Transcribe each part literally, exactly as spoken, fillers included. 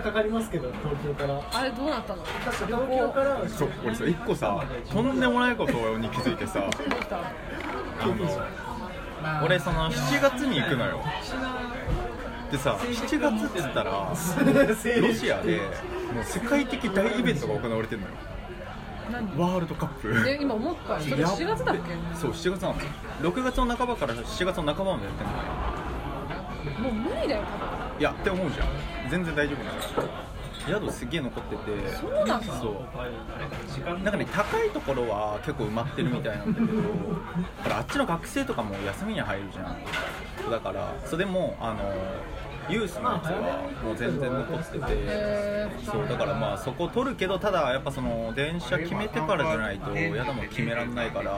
日かかりますけど、東京から。あれどうなったの？東京から。そう、俺さ、一個さ、とんでもないことに気づいてさ、あの、俺そのしちがつに行くのよ。でさ、しちがつっつったらロシアでもう世界的大イベントが行われてるのよ。ワールドカップ。え、今思った。それしちがつだっけ？そう、しちがつなの。ろくがつの半ばからしちがつの半ばまでやってんのよ。もう無理だよ多分。いや、って思うじゃん。全然大丈夫なんだから。宿すげえ残ってて。そうなんだ。そうなんかね、高いところは結構埋まってるみたいなんだけどだからあっちの学生とかも休みに入るじゃん。だから、それも、あのユースのやつはもう全然残ってて、そうだからまあそこ取るけど、ただやっぱその電車決めてからじゃないとやだも決めらんないから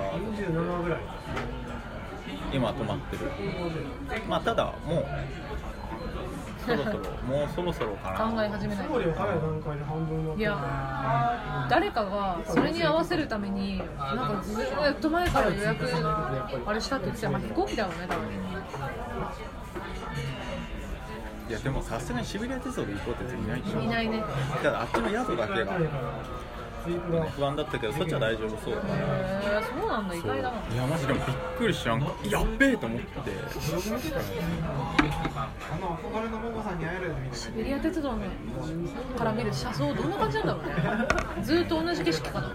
今止まってる。まあただもうそろそろもうそろそろかな考え始めない。いや、誰かがそれに合わせるためになんかずっと前から予約あれしたって言ってた。まあ飛行機だろうね多分。いやでもさすがにシベリア鉄道で行こうって人いないでしょ。いないね。ただあっちの宿だけが不安だったけど、そっちは大丈夫そうだから。へー、そうなんだ、意外だもん。いやマジでもびっくりしちゃんか、やっべえと思って。シベリア鉄道のから見る車窓どんな感じなんだろうね。ずっと同じ景色かな。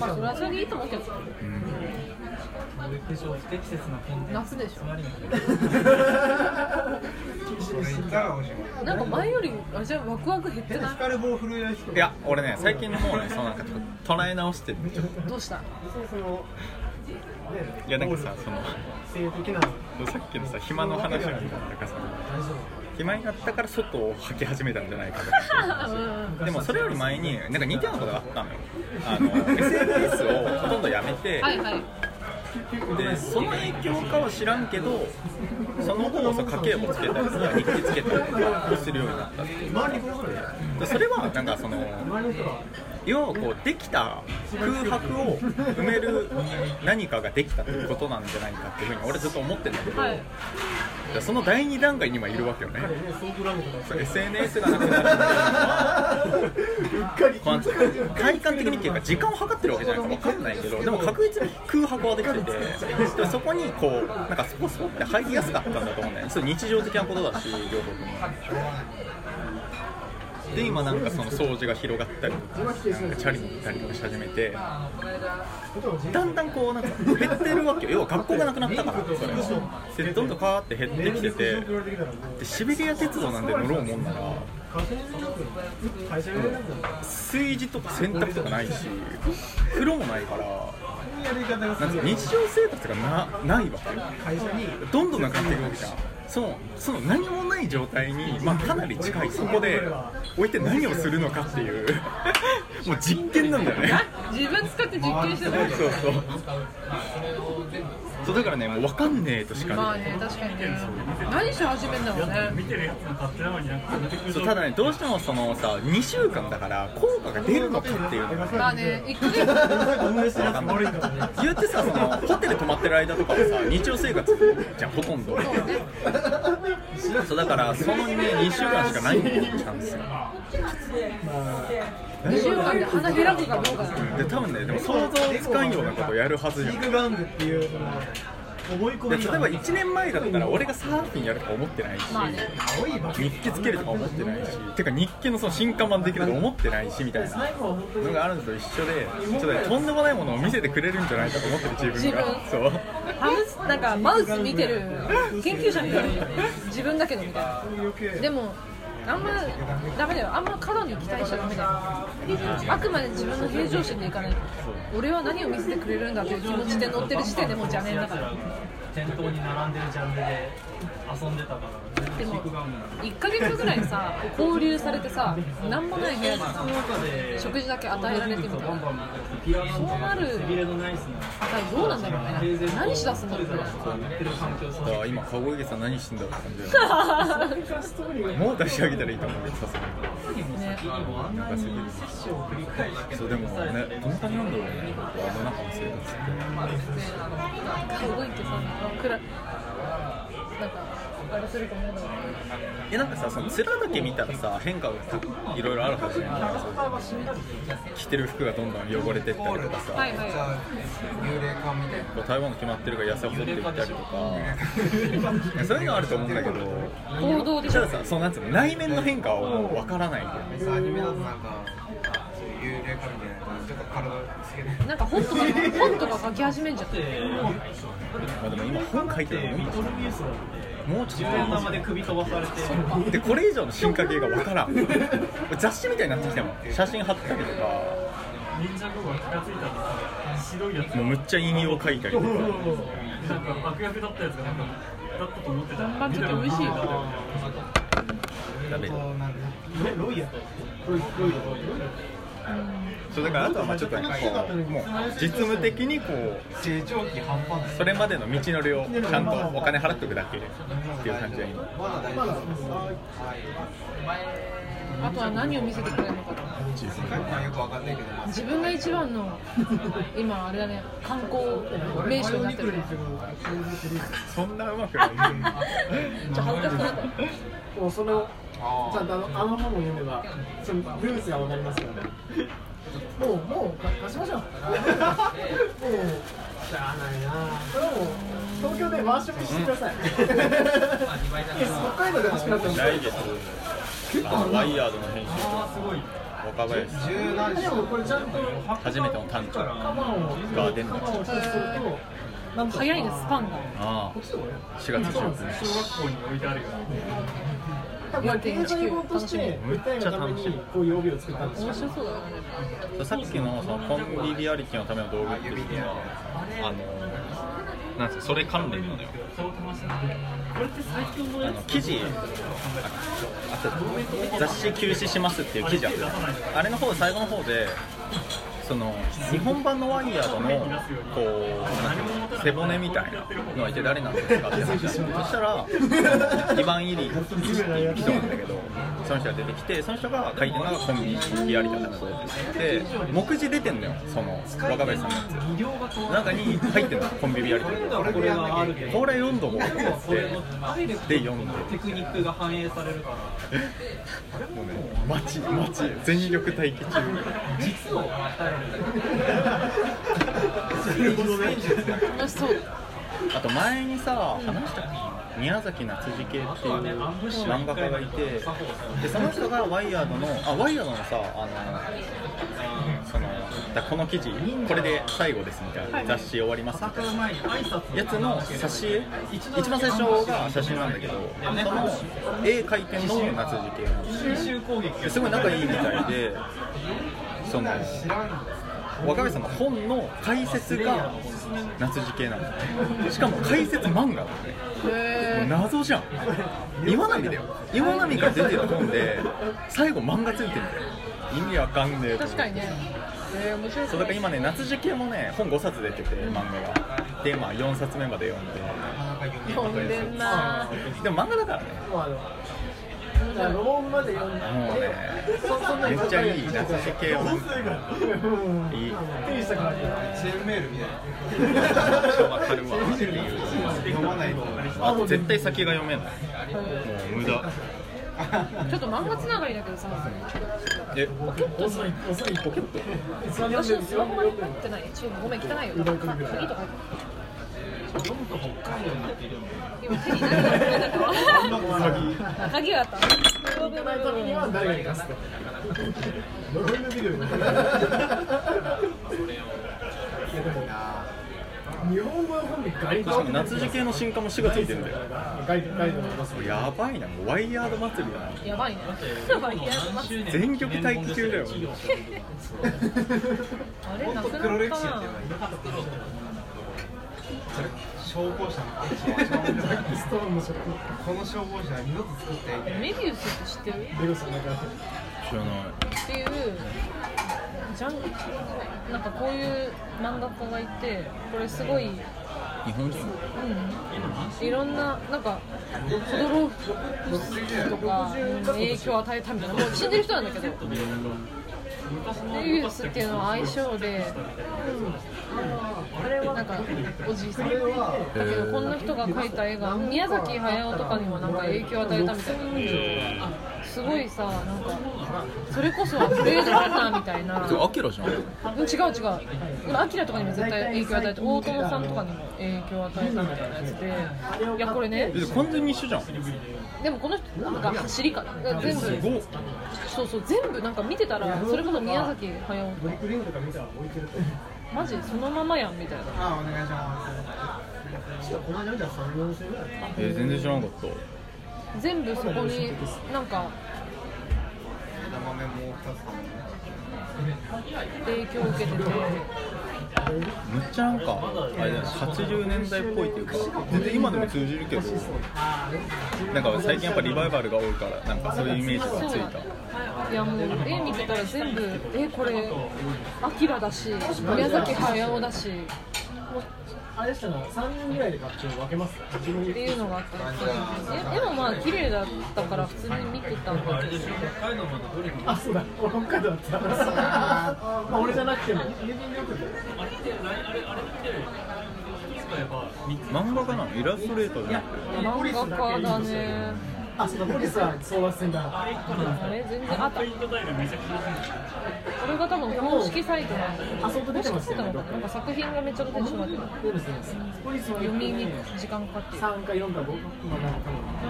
まあそれはそれでいいと思うけど、うん、夏でしょなんか前よりあじゃあワクワク減ってない？いや俺ね最近もうねそうなんか捉え直してる。どうした？いやなんかさそのさっきのさ暇の話なんだからさ、暇になったから外を吐き始めたんじゃないかと。でもそれより前になんか似たようなことがあったのよ。あの エスエヌエス をほとんどやめて、はいはい、でその影響かは知らんけど、その後さ家計簿つけたりとか日記つけたりとかするようになったっていう。でそれはなんかその要はこうできた空白を埋める何かができたってことなんじゃないかっていうふうに俺ずっと思ってるんだけど、はい、その第二段階に今いるわけよね。エスエヌエス がなくなるのは体感的にっていうか時間を計ってるわけじゃないか分かんないけど、でも確実に空白はできてて、でそこにこうなんかスポスポって入りやすかったんだと思うんだよね。日常的なことだし両方とも。で今なんかその掃除が広がったりとか、なんかチャリに行ったりとかし始めて、だんだんこうなんか減ってるわけよ。要は学校がなくなったからそれは。でどんどんカーって減ってきてて、でシベリア鉄道なんで乗ろうもんなら、炊事とか洗濯とかないし、風呂もないから。なんか日常生活が な, ないわけよ。どんどんなくなっていくわけじゃん。その、その何もない状態に、まあ、かなり近い。そこで置いて何をするのかっていうもう実験なんだよね。自分使って実験してない。そうそうそうだからね、もう分かんねえとしか。まあね、確かにね。何し始めんだろうね。見てるやつの勝手なのになってくる。そう、ただね、どうしてもそのさ、にしゅうかんだから効果が出るのかっていうのが。まあね、いっかげつ。言ってさ、そのホテル泊まってる間とかはさ、日常生活じゃん、ほとんど。そうね。そうだから、そのね、にしゅうかんしかないチャンス。にしゅうかんで花開くかどうかで、多分ね、でも想像つかんようなことをやるはずじゃん。例えばいちねんまえだったら俺がサーフィンやるとか思ってないし、日記つけるとか思ってないし、てか日記のその進化版できるとか思ってないしみたいなのがあるのと一緒で、ちょっととんでもないものを見せてくれるんじゃないかと思ってる自分が。そう、なんかマウス見てる研究者みたいな自分だけどみたいな。でもあんまダメだよ。あんま過度に期待しちゃダメだよ。あくまで自分の平常心でいかない。俺は何を見せてくれるんだという気持ちで乗ってる時点でもう邪念だから。店頭に並んでるジャンルで遊んでたから。でもいっかげつぐらいさ、交流されてさ、なんもない部屋でさ、食事だけ与えられてみたいな。そうなるどうなんだろうね。何しだすんだろうね。だから今、籠池さん何してんだろうって感じだよ。もう出し上げたらいいと思うけどさすがにね。そう、でもね、どんなになんだろうね。あの中の生活って籠池さんのくらいなんかあれすると思うのよ。え、なんかさ、その面だけ見たらさ、変化がいろいろあるはずじゃない。着てる服がどんどん汚れてったりとかさ、はいはいはい、台湾の決まってるから痩せ細っていったりとかそういうのあると思うんだけど、行動でしょ。さ、そのなんつうの、内面の変化は分からないんだよね。アニメだとなんか幽霊化みたいな、ちょっと体つけてなんか本とか本とか書き始めんじゃって。まあでも今本書いてるのもんだからもうちょっとじゅうねんまで首飛ばされてで、これ以上の進化系が分からん雑誌みたいになってきても写真貼ったりとか、忍者ゴムが気がついたんです白いやつもうむっちゃ意味を書いたりとか、なんか悪役だったやつがなんかだったと思ってた。まあちょっと美味しいな。ダメだ。ロイヤロイヤそうだから、あとはまあちょっとこうもう実務的にこう成長期半端ないそれまでの道のりをちゃんとお金払っておくだけっていう感じがいいの。あとは何を見せてくれるのかと。自分が一番の今あれだね、観光名所になってる。そんなうまくない。ちょ恥ずかしくなった。もうそのちゃんとあのあの本を読めばそのルーツがわかりますからね。もうもう貸しましょう。もうしゃあないな。それはもう東京でワーショップしてください。北海道で欲しくなってます。来月結構ワイヤードの編集とかすごい。若林さん、初めての単調が出るのが早いです、パンが。ああ、しがつじゅうくにち小学校に置いてあるような映像用として舞台のためにこういう帯を作ったんですよ。面白そうだね。さっき の, そのコンビリアリティのための道具っていうのはあのなんですか、それ関連なのよ。あの記事あ雑誌休止しますっていう記事ある。あれの方最後の方でその日本版のワイヤードのこう背骨みたいなのは一体誰なんですかって話。そしたら二番入りの人なんだけど、その人が出てきて、その人が書いてるのがコンビニやり方だと思ってで、目次出てんのよ、その若林さんのやつ中に入ってんの、コンビニやり方。これ読んどこうって言ってで読んでテクニックが反映されるからもうね、街、街、全力待機中。実をあと前にさ話したっけ、宮崎夏次系っていう漫画家がいて、でその人がワイヤードのあワイヤードのさあのそのだこの記事これで最後ですみたいな雑誌終わりますみたいなやつの挿絵、一番最初が写真なんだけど、その絵描いてんの夏次系すごい仲いいみたいで。その若林さんの本の解説が夏次系なの。しかも解説漫画だね。へー、謎じゃん。岩波だよ。岩波が出てる本で最後漫画ついてるんだよ。意味わかんねえ。確かにね。えー、面白い。そうだから今ね、夏次系もね本ごさつ出てて、漫画がでまあよんさつめまで読んで。読んでんな。でも漫画だからね。ロボンまで読んで、もうね、めっちゃいい夏次系を。いい。手にした感じ。チェーンメールみたいな。わかるわ。読まないと。あと絶対先が読めない。もう無駄。ちょっと漫画つながりだけどさ。え、ポケット遅い遅いポケット。私のスマホが良くなってない。ちょっとごめん汚いよ。いいとこ。読むと北海道になっているの。今手に何が入れたか。鍵があった。動画ないためには誰がいますか。ログインできるようになった。日本語の本にガリガリ。夏次系の進化もしがついてるんだよ。ガリガリのます。やばいな、もうワイヤード祭りだな。やばいね。ワイヤード祭り。全力待機中だよ。あれなくなった。消防車のストーンのショップ、この消防車は二度と作っていない。メビウスって知ってる？メビウスなんか知らないっていうジャンル、なんかこういう漫画家がいて、これすごい日本人、うん、いろんななんかコドロフスキーとか影響を与えたみたいな、もう死んでる人なんだけど、レイウスっていうのは相性で、うん、なんかおじいさんだけどこんな人が描いた絵が宮崎駿とかにもなんか影響を与えたみたいな、えー、あすごいさ、なんかそれこそブレードランナーみたいなアキラじゃん、違う違う、アキラとかにも絶対影響を与えて、大友さんとかにも影響を与えたみたいなやつで、いやこれね完全に一緒じゃん。でもこの人なんか走り方全部、そうそう、全部なんか見てたらそれこそ宮崎駿とかマジそのままやんみたいな。あ、お願いします。この間見たらさんじゅうよんせんぐらい。え、全然知らなかった。全部そこになんか影響を受けてて。むっちゃなんかあれだ、はちじゅうねんだいっぽいっていうか、全然今でも通じるけど、なんか最近やっぱリバイバルが多いからなんかそういうイメージがついた。いやもう絵見てたら全部、えこれアキラだし宮崎駿だしあれしたのさんねんぐらいで学習分けますっていうのがあった。絵もまあ綺麗だったから普通に見てたんだけど、あ、そうだ、俺北海道だったまあ俺じゃなくても漫画家なの、イラストレーターじゃなくて漫画家だね。あ、そうだ、ポリスはそうはすんだ、あれ全然あった。これが多分公式サイトなんだけど、公式だったのかな、なんか作品がめっちゃ出てしまって、読みに時間かかってさんかよんかごかなん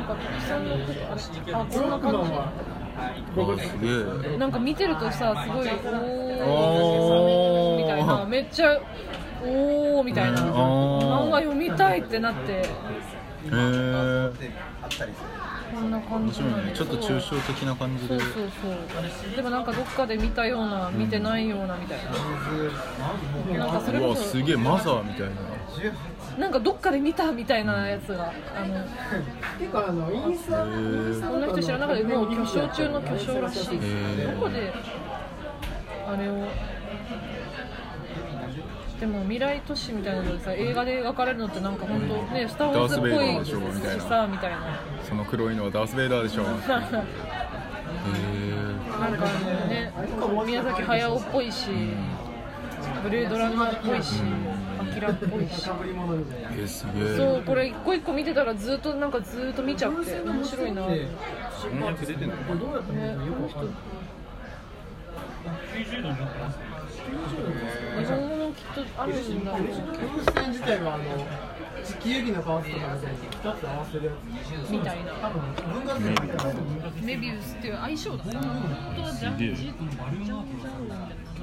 かたくさんのことがして、あ、こんな感じなんか見てるとさ、すごいおーみたいな、めっちゃおーみたいな、漫画読みたいってなって、へー、こんな感じなんで、ちょっと抽象的な感じで、そうそうそう、でもなんかどっかで見たような、うん、見てないようなみたいな、なんかそれこそ、うわすげえマザーみたいな、なんかどっかで見たみたいなやつが、あの結構あのインスタ、こんな人知らなかったけど、もう巨匠中の巨匠らしい、どこであれを。でも未来都市みたいなのでさ、映画で描かれるのってなんか本当ね、スター・ウォーズっぽいしさみたいな、その黒いのはダース・ベイダーでしょへー、なんかね、宮崎駿っぽいし、ブレードランナーっぽいし、アキラっぽいし、え、すげー、そう、これ一個一個見てたらずっとなんかずっと見ちゃって面白いな。そんなやつ出てんの？これどうやったの？ね、この人きゅうじゅうねんだから日本語もきっとあるんだろう。教室自体はあの地球儀のカワスとかふたつ合わせるやつみたいな、メビウスっていう相性だった。本当はジャンジャンジャンなんだ。